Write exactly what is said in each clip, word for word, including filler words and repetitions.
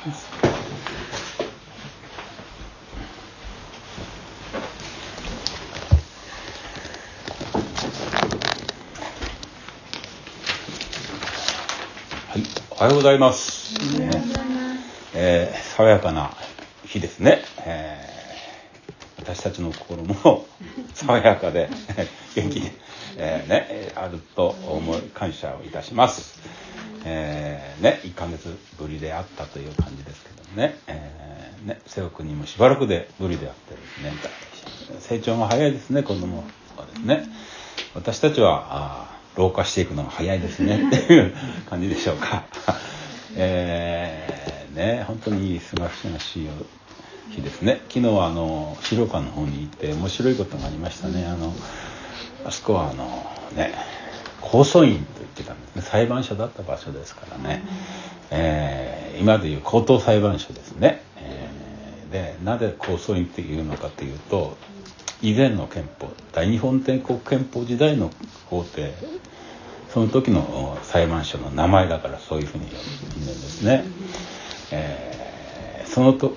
はい、おはようございます。えー、爽やかな日ですね。えー、私たちの心も爽やかで元気で、えーね、あると思い感謝をいたします。えーね、いっかげつぶりであったという感じですけどもね、えー、ね瀬尾君にもしばらくでぶりであってですね、成長が早いですね、子供はですね。私たちはあ老化していくのが早いですねっていう感じでしょうか。えーね、本当にすがすがしい日ですね。昨日はあの資料館の方に行って面白いことがありましたね。あのあそこはあのね控訴院と言ってたんですね。裁判所だった場所ですからね、えー、今でいう高等裁判所ですね、えー、でなぜ控訴院っていうのかというと、以前の憲法、大日本帝国憲法時代の法廷、その時の裁判所の名前だからそういうふうに呼んでるんですね、えー、そのと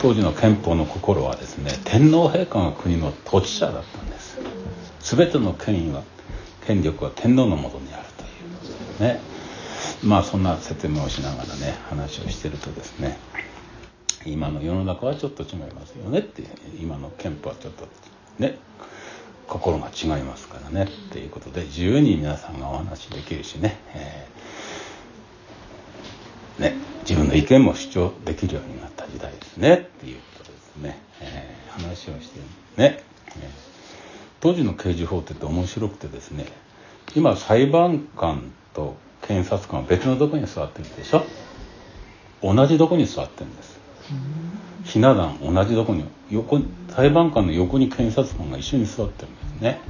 当時の憲法の心はですね、天皇陛下が国の統治者だったんです。全ての権威は権力は天皇のもとにあるということですね。まあそんな説明をしながらね話をしてるとですね、今の世の中はちょっと違いますよねっていう、今の憲法はちょっとね心が違いますからねっていうことで、自由に皆さんがお話できるしね、えー、ね自分の意見も主張できるようになった時代ですねっていうことですね、えー、話をしてるね、えー当時の刑事法廷って面白くてですね、今裁判官と検察官は別のとこに座ってるでしょ。同じとこに座ってるんです。ひな壇同じとこに、横に裁判官の横に検察官が一緒に座ってるんですね、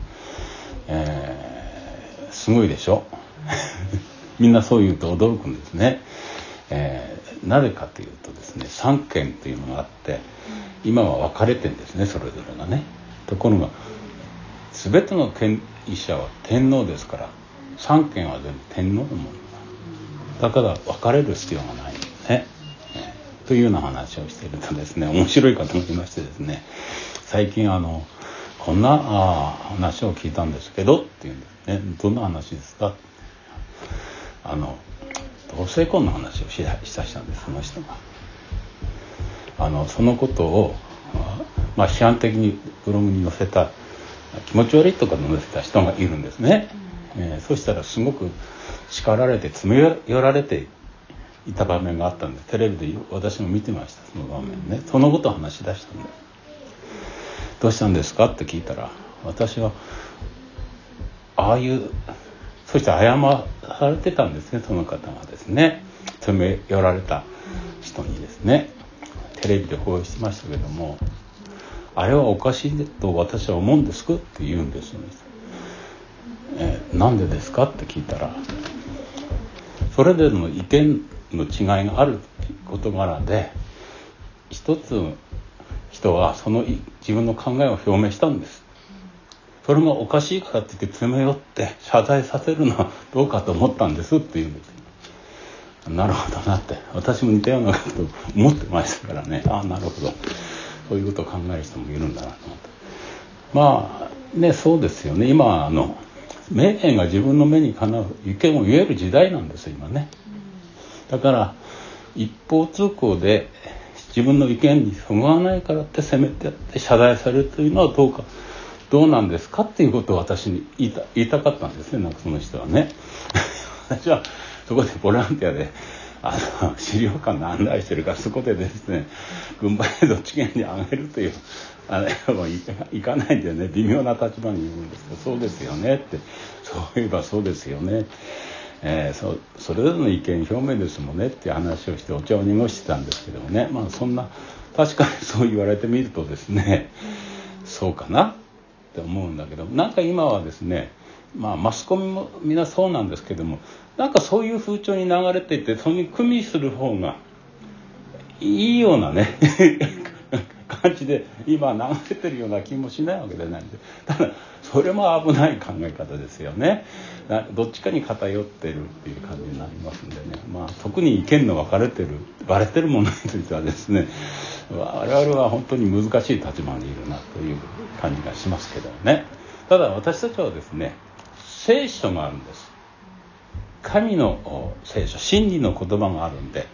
えー、すごいでしょみんなそう言うと驚くんですね、えー、なぜかというとですね、三権というのがあって今は分かれてるんですね、それぞれがね。ところが全ての権威者は天皇ですから、三権は全部天皇のものだから分かれる必要がないんですね、えー、というような話をしているとですね、面白い方もいましてですね、最近あのこんなあ話を聞いたんですけどっていうんですね。どんな話ですか。あの同性婚の話をしだしたんです、その人が。あのそのことを、まあ、批判的にブログに載せた、気持ち悪いとか載せた人がいるんですね、うんえー、そしたらすごく叱られて詰め寄られていた場面があったんです。テレビで私も見てました、その場面ね。そのことを話し出したんです。どうしたんですかって聞いたら、私はああいう、そして謝られてたんですね、その方がですね、詰め寄られた人にですね。テレビで放映してましたけども、あれはおかしいと私は思うんですかって言うんですよ、えー、なんでですかって聞いたら、それぞれの意見の違いがある事柄で、一つの人はその自分の考えを表明したんです。それがおかしいからって言って詰め寄って謝罪させるのはどうかと思ったんですって言うんですよ。なるほどなって、私も似たようなことを思ってましたからね。ああなるほど、そういうことを考える人もいるんだなと思って。まあね、そうですよね。今あの名言が自分の目にかなう意見を言える時代なんです今ね。だから一方通行で自分の意見にそぐわないからって責めてやって謝罪されるというのはどうか、どうなんですかっていうことを私に言いた、言いたかったんですね。なんかその人はね私はそこでボランティアであの資料館の案内してるから、そこでですね軍配をどっち県に上げるというあれもい か, いかないんでね、微妙な立場にいるんですけど、そうですよねって、そういえばそうですよね、えー、そ, それぞれの意見表明ですもんねっていう話をしてお茶を濁してたんですけどもね。まあそんな、確かにそう言われてみるとですね、そうかなって思うんだけど、なんか今はですね、まあ、マスコミもみんなそうなんですけども、なんかそういう風潮に流れていて、それに組みする方がいいようなね考感じで今流れてるような気もしないわけじゃないんで、ただそれも危ない考え方ですよね。どっちかに偏ってるっていう感じになりますんでね、まあ、特に意見の分かれてるバレてるものについてはですね、我々は本当に難しい立場にいるなという感じがしますけどね。ただ私たちはですね、聖書があるんです。神の聖書、真理の言葉があるんで、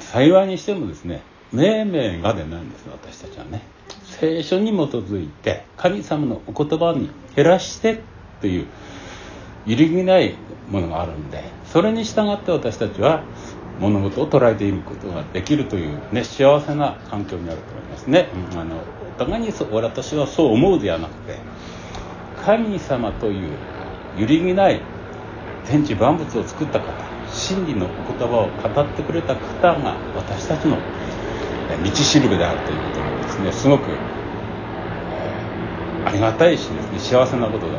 幸いにしてもですね、命名が出ないんです。私たちはね、聖書に基づいて神様のお言葉に減らしてという揺るぎないものがあるんで、それに従って私たちは物事を捉えていることができるというね、幸せな環境にあると思いますね。あのお互いにそう、私はそう思うではなくて、神様という揺るぎない天地万物を作った方、真理のお言葉を語ってくれた方が私たちの道しるべであるということもですね、すごく、えー、ありがたいしですね、幸せなことだと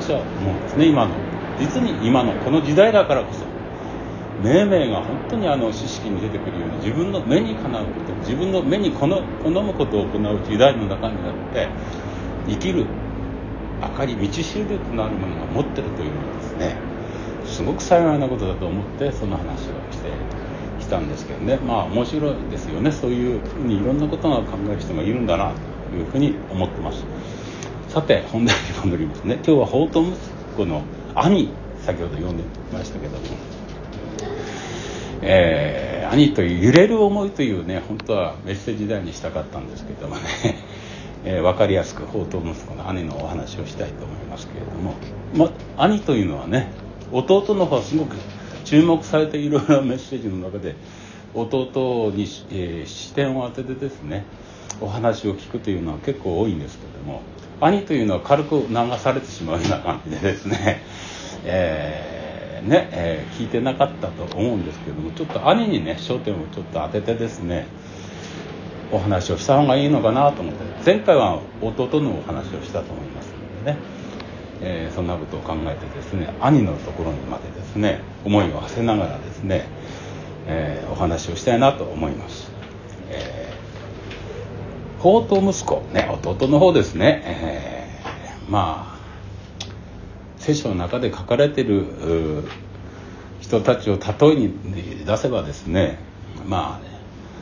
私は思うんですね。今の実に今のこの時代だからこそ、命名が本当にあの知識に出てくるように、自分の目にかなうこと、自分の目に好むことを行う時代の中になって、生きる明かり、道しるべとなるものが持ってるというのはですね、すごく幸いなことだと思って、その話をしてきたんですけどね。まあ面白いですよね。そういうふうにいろんなことが考える人がいるんだなというふうに思ってます。さて本題に戻りますね。今日は放蕩息子の兄、先ほど読んでましたけども、えー、兄という揺れる思いというね、本当はメッセージ題にしたかったんですけどもね、えー、分かりやすく放蕩息子の兄のお話をしたいと思いますけれども、まあ、兄というのはね、弟の方はすごく注目されていろいろなメッセージの中で弟に、えー、視点を当ててですね、お話を聞くというのは結構多いんですけれども、兄というのは軽く流されてしまうような感じでですね、えー、ね、えー、聞いてなかったと思うんですけれども、ちょっと兄にね、焦点をちょっと当ててですね、お話をした方がいいのかなと思って、前回は弟のお話をしたと思いますのでね、えー、そんなことを考えてですね、兄のところにまでですね、思いを馳せながらですね、えー、お話をしたいなと思います。えー、放蕩息子、ね、弟の方ですね、えー、まあ聖書の中で書かれている人たちを例えに出せばですね、まあね、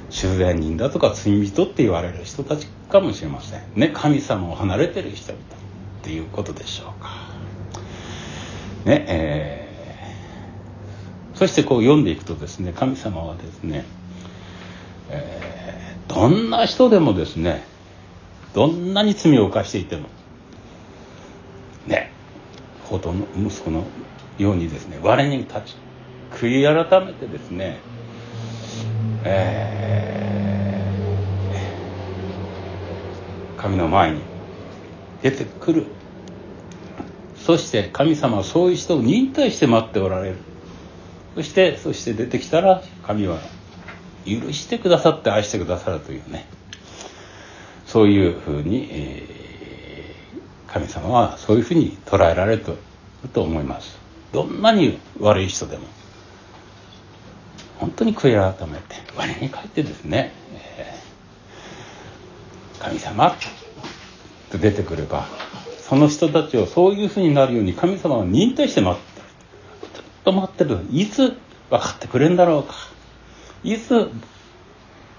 修善人だとか罪人って言われる人たちかもしれませんね。神様を離れてる人々っていうことでしょうかね。えー、そしてこう読んでいくとですね、神様はですね、えー、どんな人でもですね、どんなに罪を犯していてもね、放蕩の息子のようにですね、我に立ち悔い改めてですね、えー、神の前に出てくる。そして神様はそういう人を忍耐して待っておられる。そしてそして出てきたら、神は許してくださって愛してくださるというね、そういうふうに、えー、神様はそういうふうに捉えられる と, と思います。どんなに悪い人でも本当に悔い改めて我に返ってですね、えー、神様と出てくれば、その人たちをそういうふうになるように神様は忍耐して待ってる。ずっと待ってる。いつ分かってくれるんだろうか、いつ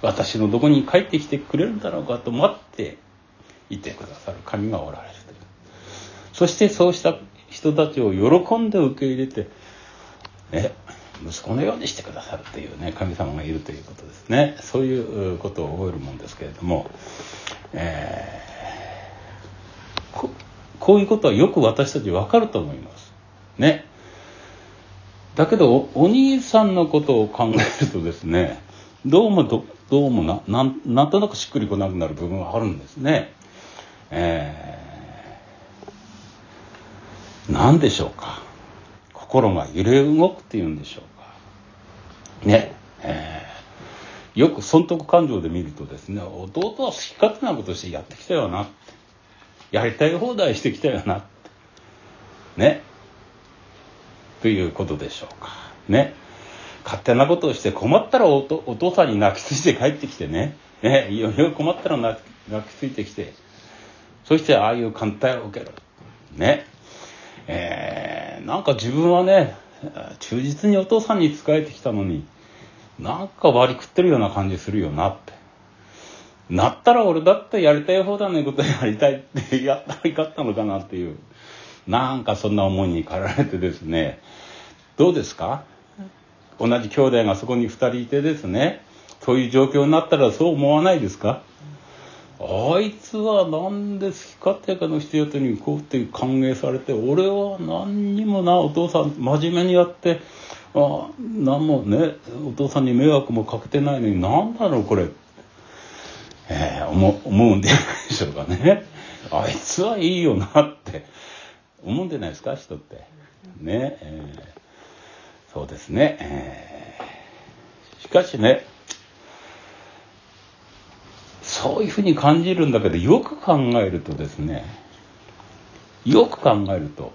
私のどこに帰ってきてくれるんだろうかと待っていてくださる神がおられるという。そしてそうした人たちを喜んで受け入れて、ね、息子のようにしてくださるというね、神様がいるということですね。そういうことを覚えるもんですけれども、えー、こ, こういうことはよく私たち分かると思いますね。だけど お, お兄さんのことを考えるとですね、どうも ど, どうも な, な, なんとなくしっくりこなくなる部分はあるんですね。えー、なんでしょうか、心が揺れ動くっていうんでしょうね。えー、よく損得感情で見るとですね、弟は好き勝手なことしてやってきたよなって、やりたい放題してきたよなってね、ということでしょうかね。勝手なことをして困ったら お, お父さんに泣きついて帰ってきてね、ね、いろいろ困ったら泣きついてきて、そしてああいう艦隊を受けるね、えー、なんか自分はね忠実にお父さんに仕えてきたのに、なんか割り食ってるような感じするよなって、なったら俺だってやりたい放題のことやりたいってやったらいかったのかなっていう、なんかそんな思いに駆られてですね、どうですか、同じ兄弟がそこにふたりいてですね、そういう状況になったらそう思わないですか。あいつはなんで好き勝手かの必要とにこうって歓迎されて、俺は何にもな、お父さん真面目にやって、あ何もねお父さんに迷惑もかけてないのに、なんだろうこれ、えー、思, 思うんじゃないでしょうかね。あいつはいいよなって思うんじゃないですか、人ってね、えー、そうですね、えー、しかしね、そういうふうに感じるんだけど、よく考えるとですね、よく考えると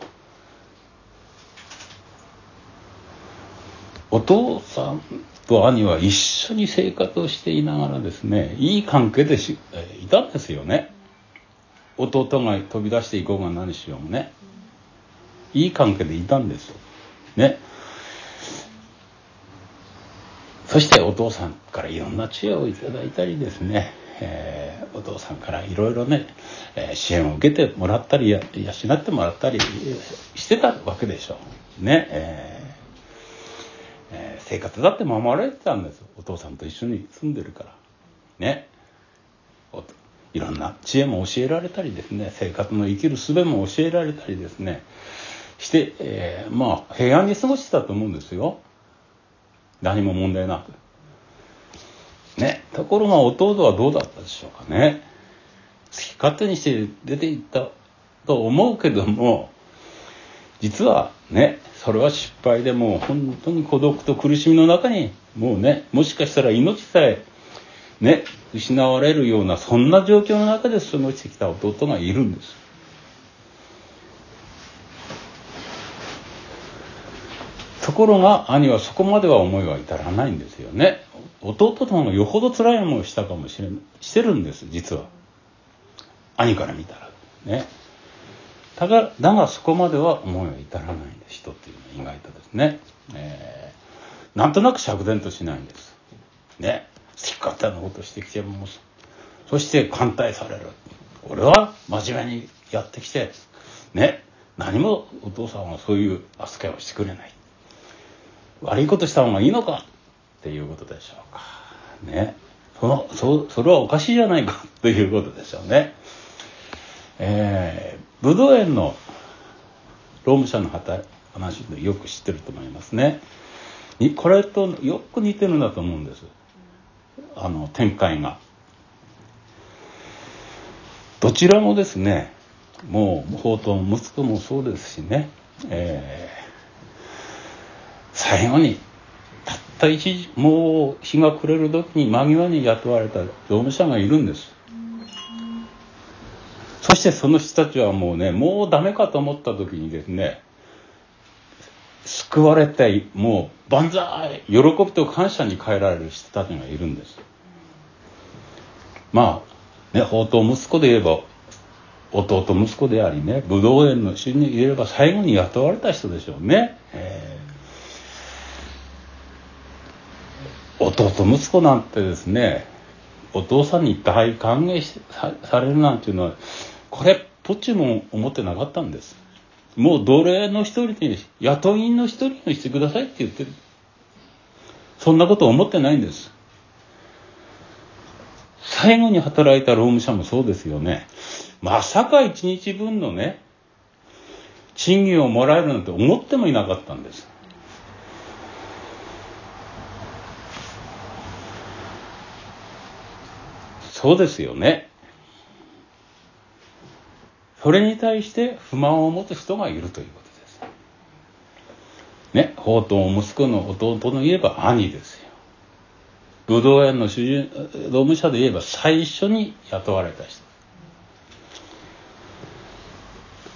お父さんと兄は一緒に生活をしていながらですね、いい関係でしいたんですよね。弟が飛び出していこうが何しようもね、いい関係でいたんですよね。そしてお父さんからいろんな知恵をいただいたりですね、えー、お父さんからいろいろね、えー、支援を受けてもらったり養ってもらったりしてたわけでしょうね、えーえー、生活だって守られてたんですよ、お父さんと一緒に住んでるからね。いろんな知恵も教えられたりですね、生活の生きる術も教えられたりですねして、えー、まあ平安に過ごしてたと思うんですよ、何も問題なくね。ところが弟はどうだったでしょうかね。好き勝手にして出ていったと思うけども、実はねそれは失敗で、もう本当に孤独と苦しみの中にもうね、もしかしたら命さえね失われるような、そんな状況の中で過ごしてきた弟がいるんです。ところが兄はそこまでは思いは至らないんですよね。弟の方がよほど辛い思いをしたかもしれない、してるんです実は、兄から見たらね。だが、だがそこまでは思いは至らないんです、人っていうのは意外とですね、えー、なんとなく釈然としないんですね。好き勝手なことしてきても、そして歓待される、俺は真面目にやってきてね、何もお父さんはそういう扱いをしてくれない、悪いことした方がいいのかっていうことでしょうかね。その そ, それはおかしいじゃないかということでしょうね。えー、ブドウ園の労務者の話でよく知ってると思いますね。にこれとよく似てるんだと思うんです、あの展開が。どちらもですね、もう放蕩も息子もそうですしね、えー最後にたった一時、もう日が暮れる時に間際に雇われた労務者がいるんです。そしてその人たちはもうね、もうダメかと思った時にですね、救われてもう万歳、喜びと感謝に変えられる人たちがいるんです。まあね、放蕩息子で言えば弟息子でありね、ブドウ園の主に言えば最後に雇われた人でしょうね。えー弟息子なんてですね、お父さんに大歓迎し さ, されるなんていうのは、これっぽっちも思ってなかったんです。もう奴隷の一人に、雇いの一人にしてくださいって言ってる、そんなこと思ってないんです。最後に働いた労務者もそうですよね。まさか一日分のね賃金をもらえるなんて思ってもいなかったんです。そうですよね。それに対して不満を持つ人がいるということですね。放蕩息子の弟の言えば兄ですよ。ブドウ園の主人、労務者で言えば最初に雇われた人、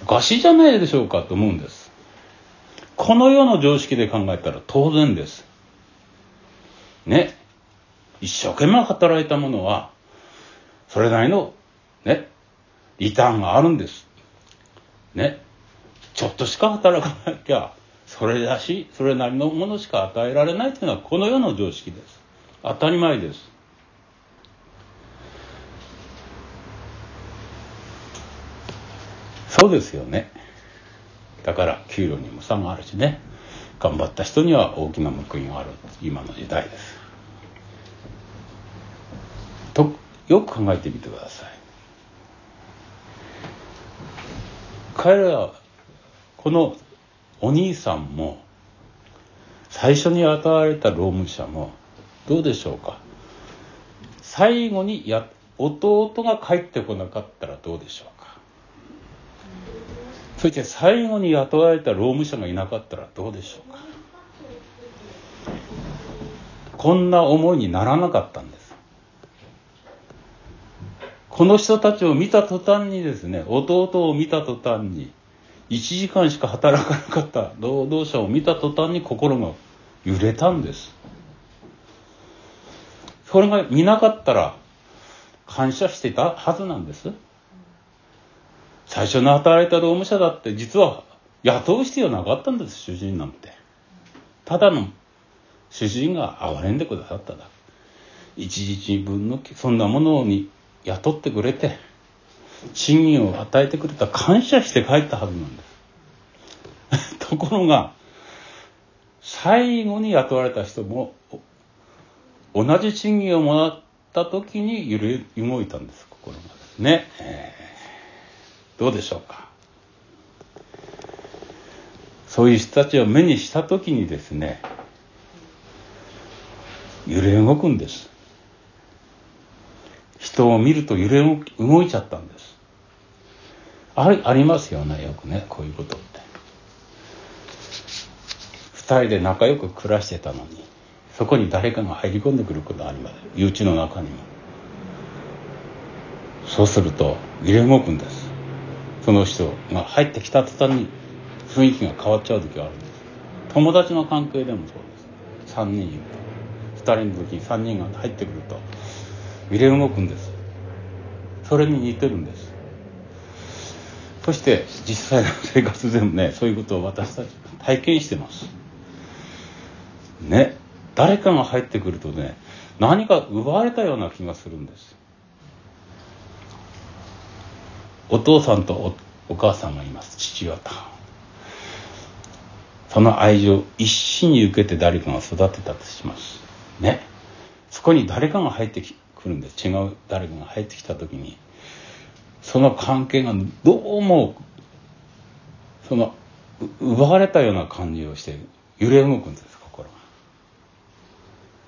おかしいじゃないでしょうかと思うんです。この世の常識で考えたら当然ですね。一生懸命働いたものはそれなりのねリターンがあるんですね。ちょっとしか働かなきゃそれだし、それなりのものしか与えられないというのはこの世の常識です。当たり前です。そうですよね。だから給料にも差があるしね、頑張った人には大きな報いがある今の時代です。とよく考えてみてください。彼ら、このお兄さんも最初に与えられた労務者もどうでしょうか。最後にや弟が帰ってこなかったらどうでしょうか。そして最後に雇われた労務者がいなかったらどうでしょうか。こんな思いにならなかったんです。この人たちを見た途端にですね、弟を見た途端に、いちじかんしか働かなかった労働者を見た途端に心が揺れたんです。それが見なかったら感謝してたはずなんです。最初の働いた労務者だって実は雇う必要なかったんです。主人なんてただの主人が憐れんでくださっただけ。一日分のそんなものに雇ってくれて賃金を与えてくれた、感謝して帰ったはずなんですところが最後に雇われた人も同じ賃金をもらった時に揺れ動いたんです、心がですね、えー、どうでしょうか。そういう人たちを目にした時にですね、揺れ動くんです。人を見ると揺れ動いちゃったんです。 あ, ありますよね、よくね、こういうことって。ふたりで仲良く暮らしてたのにそこに誰かが入り込んでくることがあります。身内の中にもそうすると揺れ動くんです。その人が入ってきた途端に雰囲気が変わっちゃう時があるんです。友達の関係でもそうです。さんにんいるとふたりの時にさんにんが入ってくると揺れ動くんです。それに似てるんです。そして実際の生活でもね、そういうことを私たち体験してますね。誰かが入ってくるとね、何か奪われたような気がするんです。お父さんと お, お母さんがいます。父方、その愛情を一身に受けて誰かが育てたとしますね。そこに誰かが入ってき来るんです。違う誰かが入ってきた時にその関係がどうもその奪われたような感じをして揺れ動くんです、心が。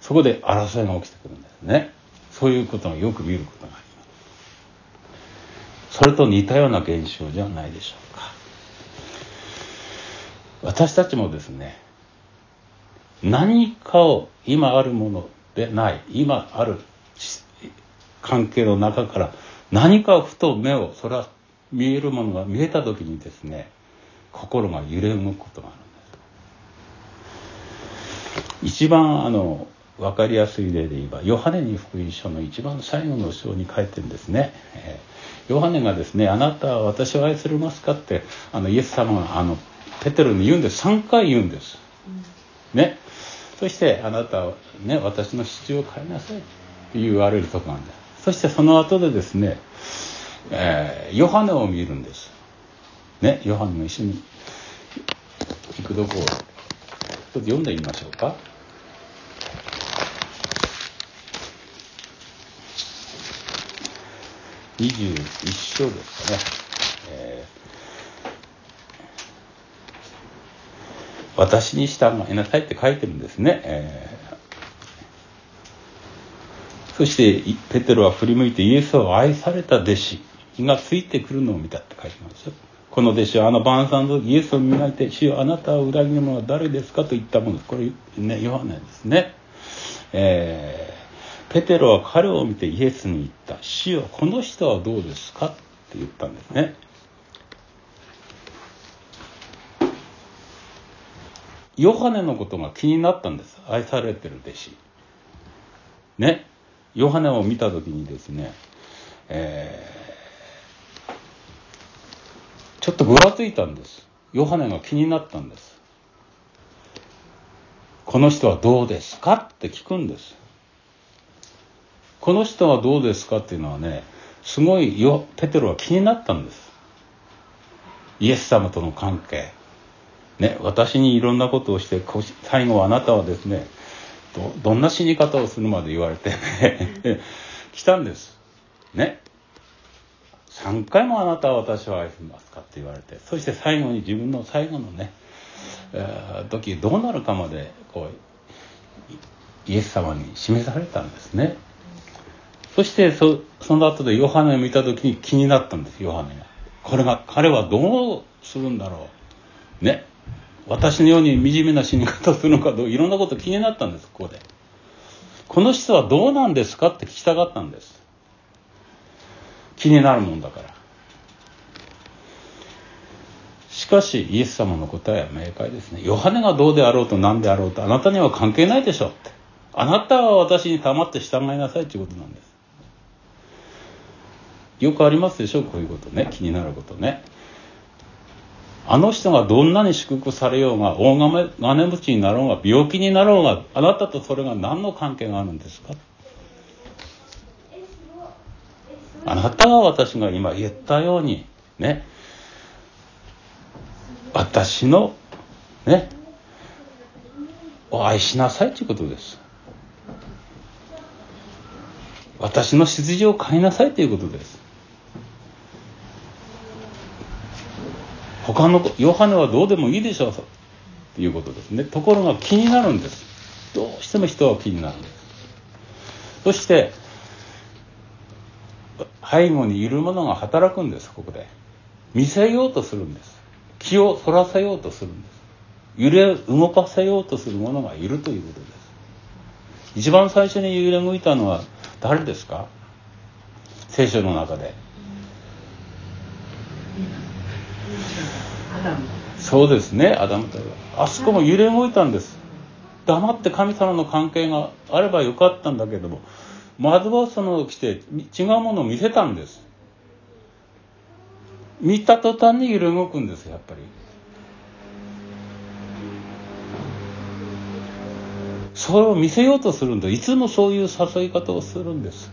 そこで争いが起きてくるんですね。そういうことをよく見ることがあります。それと似たような現象じゃないでしょうか。私たちもですね、何かを今あるものでない、今ある関係の中から何かふと目を、それは見えるものが見えた時にですね、心が揺れ動くことがあるんです。一番あの分かりやすい例で言えば、ヨハネに福音書の一番最後の章に書いてるんですね。えー、ヨハネがですね、あなたは私を愛するますかってあのイエス様があのペテロに言うんです。さんかい言うんですね。そしてあなたはね、私の支柱を変えなさいって言われるとこなんです。そしてその後でですね、えー、ヨハネを見るんです。ね、ヨハネも一緒に行くとこをちょっと読んでみましょうか。にじゅういっ章ですかね、えー。私に従いなさいって書いてるんですね。えーそしてペテロは振り向いてイエスを愛された弟子がついてくるのを見たって書いてますよ。この弟子はあの晩餐の時イエスを磨いて、主よあなたを裏切る者は誰ですかと言ったものです。これね、ヨハネですね、えー、ペテロは彼を見てイエスに言った。主よこの人はどうですかって言ったんですね。ヨハネのことが気になったんです。愛されてる弟子ね、ヨハネを見たときにですね、えー、ちょっとぐらついたんです。ヨハネが気になったんです。この人はどうですかって聞くんです。この人はどうですかっていうのはね、すごいよペテロは気になったんです。イエス様との関係ね、私にいろんなことをして、最後はあなたはですね ど, どんな死に方をするまで言われてね来たんですね。さんかいもあなたは私を愛しますかって言われて、そして最後に自分の最後のね、えー、時どうなるかまでこうイエス様に示されたんですね。そして そ, その後でヨハネを見た時に気になったんです。ヨハネがこれが彼はどうするんだろうね、私のように惨めな死に方をするのかどう、いろんなこと気になったんです。ここでこの人はどうなんですかって聞きたかったんです。気になるもんだから。しかしイエス様の答えは明快ですね。ヨハネがどうであろうと何であろうとあなたには関係ないでしょって、あなたは私に黙って従いなさいということなんです。よくありますでしょ、こういうことね、気になることね。あの人がどんなに祝福されようが大金持ちになろうが病気になろうがあなたとそれが何の関係があるんですか。あなたは私が今言ったようにね、私のねを愛しなさいということです。私の羊を飼いなさいということです。他のヨハネはどうでもいいでしょうということですね。ところが気になるんです。どうしても人は気になるんです。そして背後にいるものが働くんです。ここで見せようとするんです。気をそらせようとするんです。揺れ動かせようとするものがいるということです。一番最初に揺れ動いたのは誰ですか。聖書の中でそうですね、アダムというあそこも揺れ動いたんです。黙って神様の関係があればよかったんだけども、まずはその来て違うものを見せたんです。見た途端に揺れ動くんです。やっぱりそれを見せようとするんだ。いつもそういう誘い方をするんです。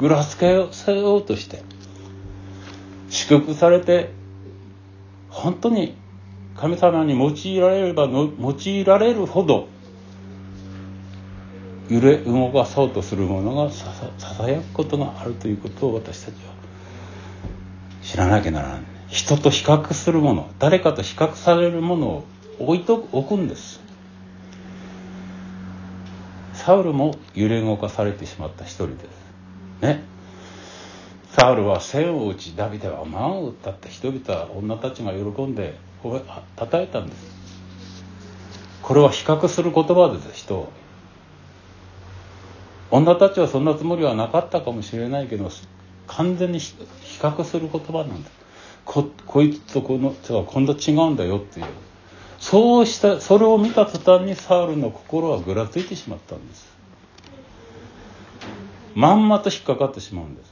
ぐらつけをせようとして祝福されて本当に神様に用いられればの用いられるほど揺れ動かそうとするものがささやくことがあるということを私たちは知らなきゃならない。人と比較するもの、誰かと比較されるものを置いておくんです。サウルも揺れ動かされてしまった一人ですね。サウルは千を打ち、ダビデは万を打ったって人々は女たちが喜んでたたえたんです。これは比較する言葉です。人を女たちはそんなつもりはなかったかもしれないけど、完全に比較する言葉なんだ。 こ, こいつとこの人は今度違うんだよっていう、そうしたそれを見た途端にサウルの心はぐらついてしまったんです。まんまと引っかかってしまうんです。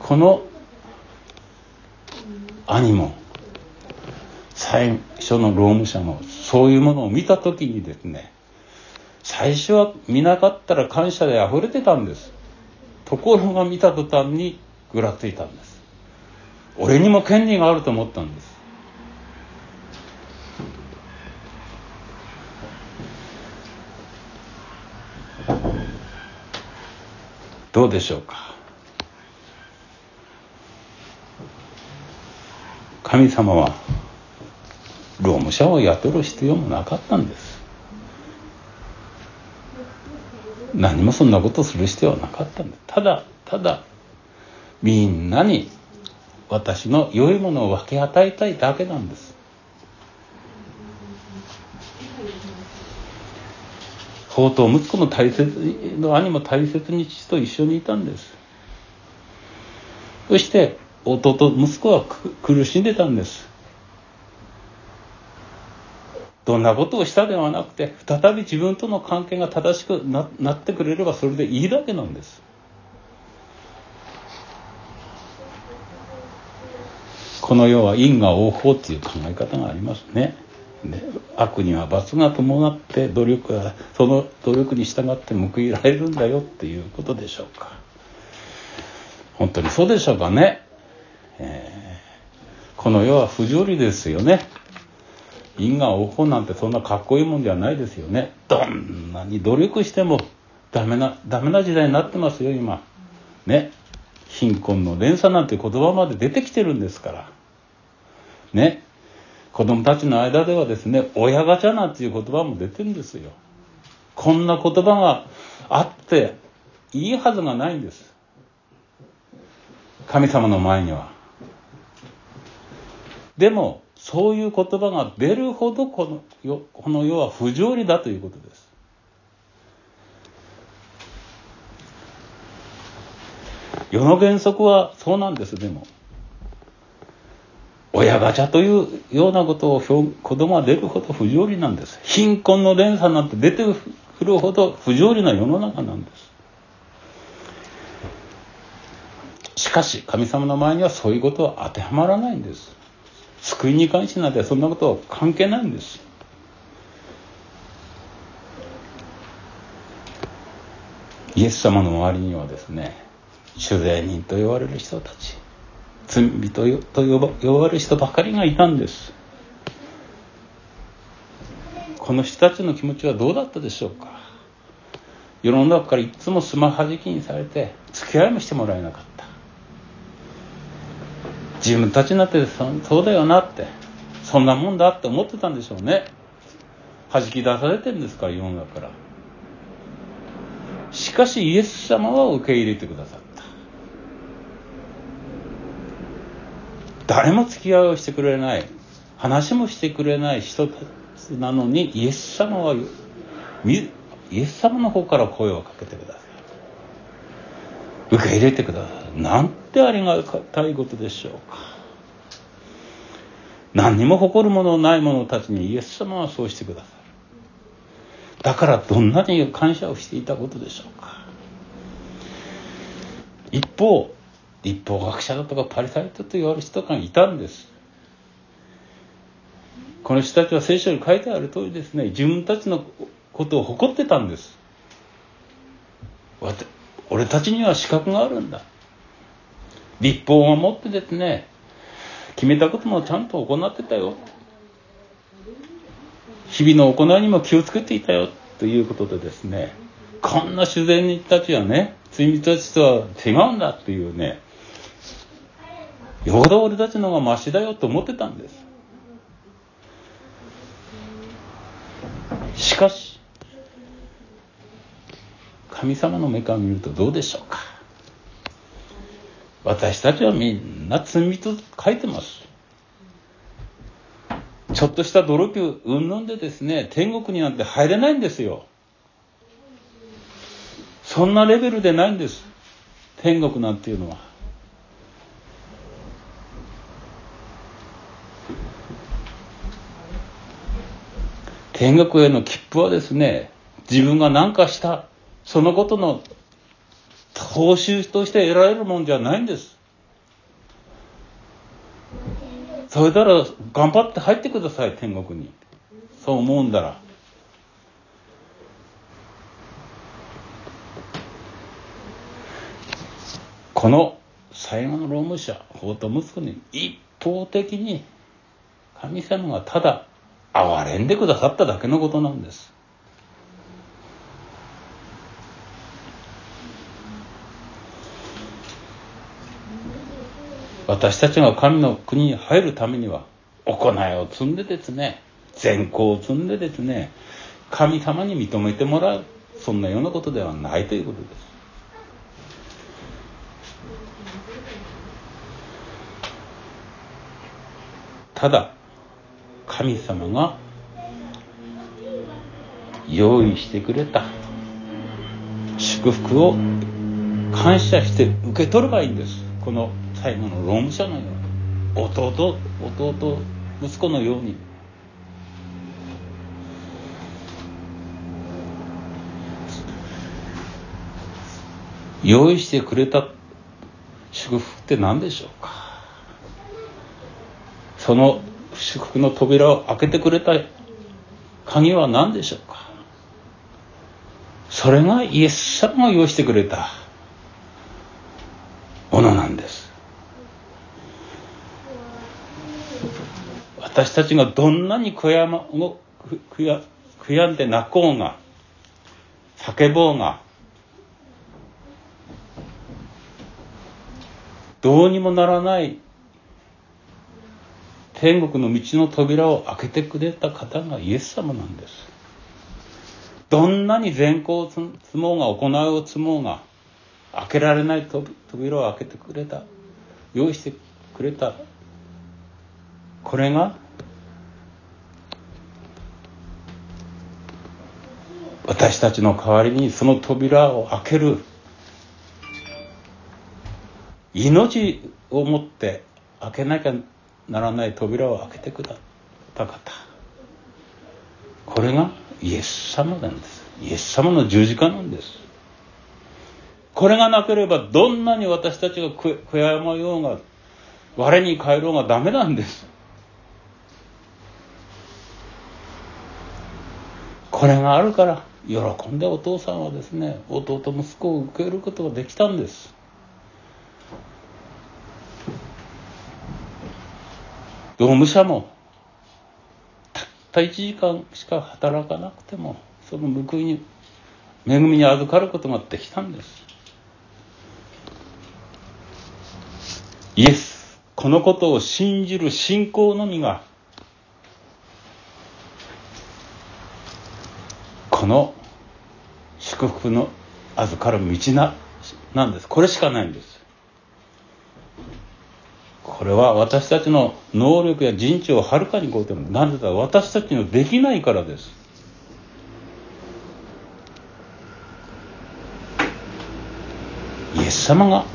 この兄も最初の労務者もそういうものを見た時にですね、最初は見なかったら感謝であふれてたんです。ところが見た途端にぐらついたんです。俺にも権利があると思ったんです。どうでしょうか。神様は労務者を雇う必要もなかったんです。何もそんなことする必要はなかったんです。ただただみんなに私の良いものを分け与えたいだけなんです。法と息子も大切の兄も大切に父と一緒にいたんです。そして弟息子は苦しんでたんです。どんなことをしたではなくて、再び自分との関係が正しく な, なってくれればそれでいいだけなんです。この世は因果応報っていう考え方がありますね。で、悪には罰が伴って努力はその努力に従って報いられるんだよっていうことでしょうか。本当にそうでしょうかね、えー、この世は不条理ですよね。因果応報なんてそんなかっこいいもんじゃないですよね。どんなに努力してもダメなダメな時代になってますよ今ね。貧困の連鎖なんて言葉まで出てきてるんですからね。子供たちの間ではですね、親ガチャなんていう言葉も出てるんですよ。こんな言葉があっていいはずがないんです、神様の前には。でもそういう言葉が出るほどこの世、この世は不条理だということです。世の原則はそうなんです。でも親ガチャというようなことを子供は出るほど不条理なんです。貧困の連鎖なんて出てくるほど不条理な世の中なんです。しかし神様の前にはそういうことは当てはまらないんです。救いに関してなんてそんなことは関係ないんです。イエス様の周りにはですね、主税人と呼ばれる人たち、罪人と呼ば、呼ばれる人ばかりがいたんです。この人たちの気持ちはどうだったでしょうか。世の中からいつもスマはじきにされて付き合いもしてもらえなかった。自分たちなんてそうだよなって、そんなもんだって思ってたんでしょうね。はじき出されてるんですから世の中から。しかしイエス様は受け入れてくださった。誰も付き合いをしてくれない、話もしてくれない人たちなのに、イエス様はイエス様の方から声をかけてください、受け入れてください。なんてありがたいことでしょうか。何にも誇るものない者たちにイエス様はそうしてください。だからどんなに感謝をしていたことでしょうか。一方立法学者だとかパリサイトと言われる人がいたんです。この人たちは聖書に書いてある通りですね、自分たちのことを誇ってたんです。俺たちには資格があるんだ、立法を守ってですね、決めたこともちゃんと行ってたよ、日々の行いにも気をつけていたよということでですね、こんな主税人たちはね、罪人たちとは違うんだっていうね、よほど俺たちの方がマシだよと思ってたんです。しかし神様の目から見るとどうでしょうか。私たちはみんな罪人と書いてます。ちょっとした泥球云々でですね、天国になんて入れないんですよ。そんなレベルでないんです、天国なんていうのは。天国への切符はですね、自分が何かしたそのことの報酬として得られるもんじゃないんです。それなら頑張って入ってください天国に、そう思うんだら。この最後の労務者、法と息子に一方的に神様がただ憐れんでくださっただけのことなんです。私たちが神の国に入るためには、行いを積んでですね、善行を積んでですね、神様に認めてもらう、そんなようなことではないということです。ただ神様が用意してくれた祝福を感謝して受け取ればいいんです。この最後の労務者のように、弟弟息子のように用意してくれた祝福って何でしょうか。その祝福の扉を開けてくれた鍵は何でしょうか。それがイエス様が用意してくれたものなんです。私たちがどんなに悔やま、悔や、悔やんで泣こうが叫ぼうがどうにもならない天国の道の扉を開けてくれた方がイエス様なんです。どんなに善行を積もうが行いを積もうが開けられない扉を開けてくれた、用意してくれた、これが私たちの代わりにその扉を開ける命を持って開けなきゃならない扉を開けてくださった方、これがイエス様なんです。イエス様の十字架なんです。これがなければどんなに私たちが悔やまようが我に返ろうがダメなんです。これがあるから喜んでお父さんはですね、弟息子を受け入れることができたんです。労務者もたったいちじかんしか働かなくてもその報いに恵みに預かることができたんです。イエス、このことを信じる信仰のみがこの祝福の預かる道な、なんです。これしかないんです。これは私たちの能力や人知をはるかに超えても、なんでだ、私たちのできないからです。イエス様が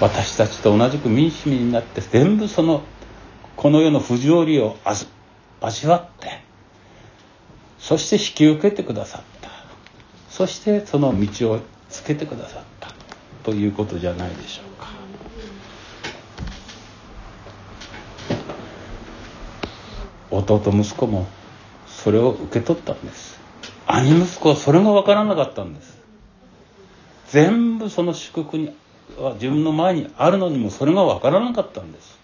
私たちと同じく民主民になって全部そのこの世の不条理を味わって、そして引き受けてくださった。そしてその道をつけてくださったということじゃないでしょうか。弟息子もそれを受け取ったんです。兄息子はそれが分からなかったんです。全部その祝福には自分の前にあるのにもそれが分からなかったんです。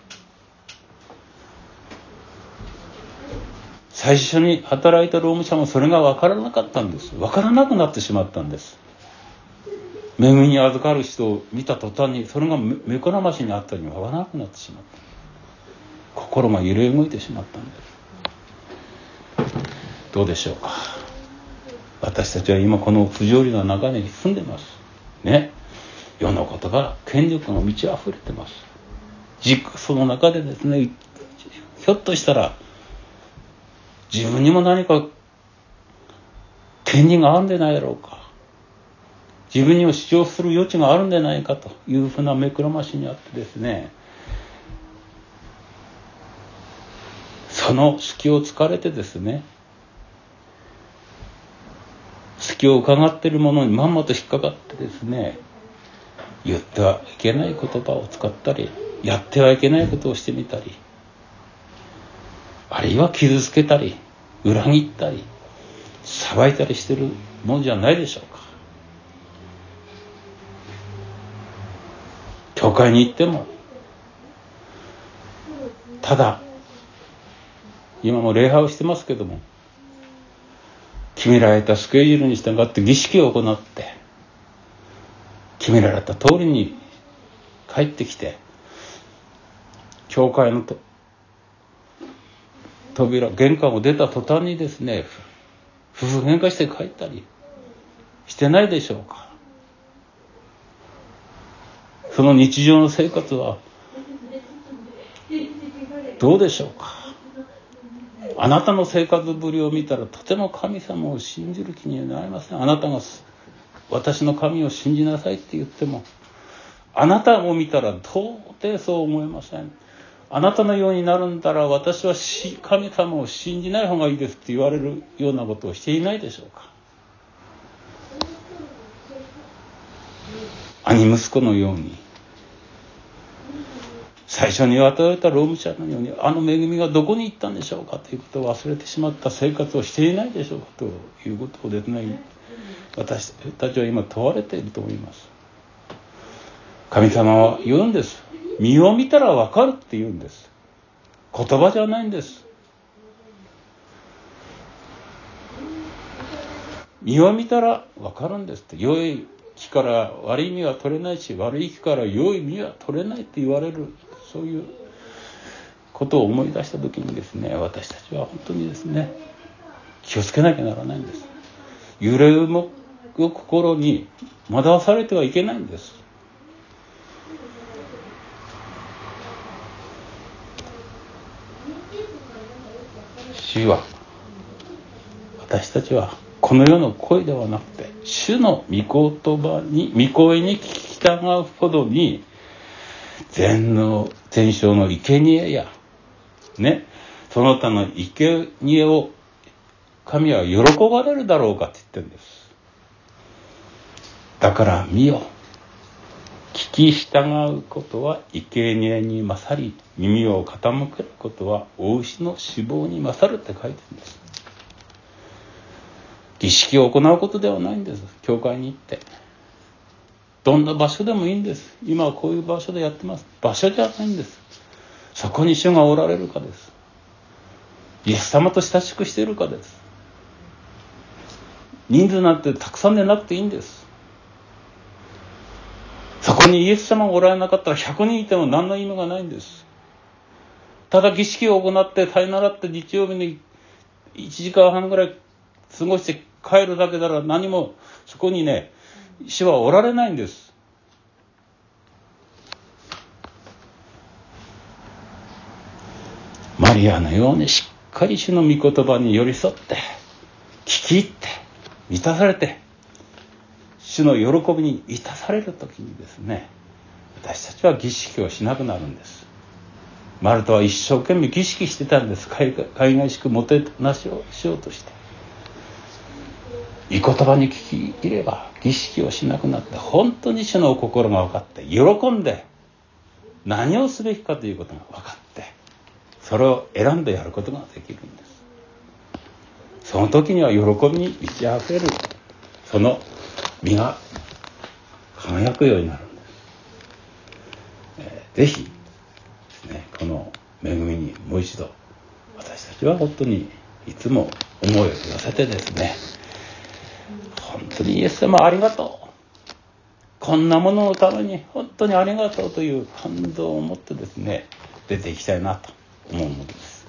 最初に働いた労務者もそれが分からなかったんです。分からなくなってしまったんです。恵みに預かる人を見た途端にそれが目くらましにあったりに分からなくなってしまった、心が揺れ動いてしまったんです。どうでしょうか。私たちは今この不条理な中に住んでますね。世のことが、権力が満ち溢れてます。その中でですね、ひょっとしたら自分にも何か権利があるんでないだろうか、自分にも主張する余地があるんでないかというふうな目くらましにあってですね、その隙を突かれてですね、隙を伺っているものにまんまと引っかかってですね、言ってはいけない言葉を使ったり、やってはいけないことをしてみたり、あるいは傷つけたり裏切ったり裁いたりしてるもんじゃないでしょうか。教会に行っても、ただ今も礼拝をしてますけども、決められたスケジュールに従って儀式を行って決められた通りに帰ってきて、教会のと扉玄関を出た途端にですね、夫婦喧嘩して帰ったりしてないでしょうか。その日常の生活はどうでしょうか。あなたの生活ぶりを見たらとても神様を信じる気にはなりません。あなたが私の神を信じなさいって言っても、あなたを見たら到底そう思えません。あなたのようになるんだら私は神様を信じない方がいいですって言われるようなことをしていないでしょうか。兄息子のように、最初に与えられた労務者のように、あの恵みがどこに行ったんでしょうかということを忘れてしまった生活をしていないでしょうかということをですね、私たちは今問われていると思います。神様は言うんです。身を見たらわかるって言うんです。言葉じゃないんです。身を見たらわかるんですって。良い木から悪い実は取れないし、悪い木から良い実は取れないって言われる、そういうことを思い出した時にですね、私たちは本当にですね、気をつけなきゃならないんです。揺れ動く心に惑わされてはいけないんです。主は、私たちはこの世の声ではなくて、主の御言葉に、御声に聞き従うほどに、全能全焼の生贄やね、その他の生贄を神は喜ばれるだろうかって言ってるんです。だから見よ、聞き従うことは生贄に勝り、耳を傾けることはお牛の脂肪に勝るって書いてるんです。儀式を行うことではないんです。教会に行って、どんな場所でもいいんです。今はこういう場所でやってます。場所じゃないんです。そこに主がおられるかです。イエス様と親しくしているかです。人数なんてたくさんでなくていいんです。そこにイエス様がおられなかったらひゃくにんいても何の意味がないんです。ただ儀式を行って、さよならって日曜日にいちじかんはんぐらい過ごして帰るだけなら、何もそこにね、主はおられないんです。マリアのようにしっかり主の御言葉に寄り添って、聞き入って満たされて、主の喜びに満たされるときにですね、私たちは儀式をしなくなるんです。マルタは一生懸命儀式してたんです。海外式もてなしをしようとして、御言葉に聞き入れば儀式をしなくなって、本当に主の心が分かって、喜んで何をすべきかということが分かって、それを選んでやることができるんです。その時には喜びに満ちあふれる、その身が輝くようになるんです。えー、ぜひですね、この恵みにもう一度、私たちは本当にいつも思いを寄せてですね、本当にイエス様ありがとう、こんなもののために本当にありがとうという感動を持ってですね、出ていきたいなと思うものです。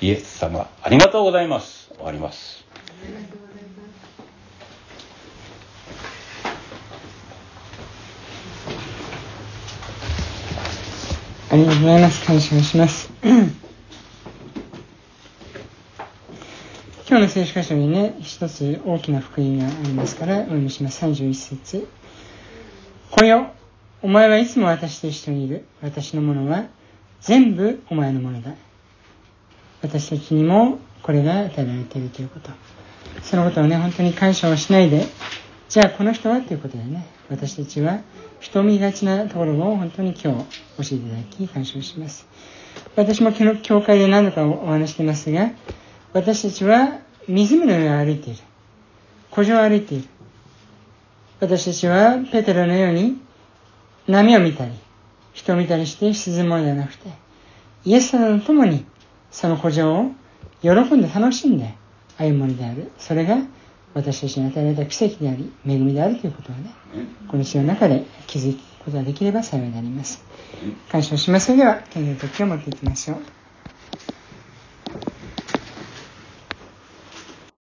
イエス様ありがとうございます。終わります。ありがとうございます。感謝します。今日の聖書箇所にね、一つ大きな福音がありますから、お読みします。さんじゅういっせつ。これよ、お前はいつも私と一緒にいる。私のものは全部お前のものだ。私たちにもこれが与えられているということ、そのことをね、本当に感謝をしないで、じゃあこの人はということでね、私たちは人を見がちなところを本当に今日教えていただき、感謝をします。私も教会で何度かお話していますが、私たちは湖の上を歩いている。湖上を歩いている。私たちはペテロのように波を見たり、人を見たりして沈むものではなくて、イエス様と共にその湖上を喜んで楽しんで歩むものである。それが私たちに与えられた奇跡であり、恵みであるということをね、この詩の中で気づくことができれば幸いであります。感謝をします。それでは、天の時を持っていきましょう。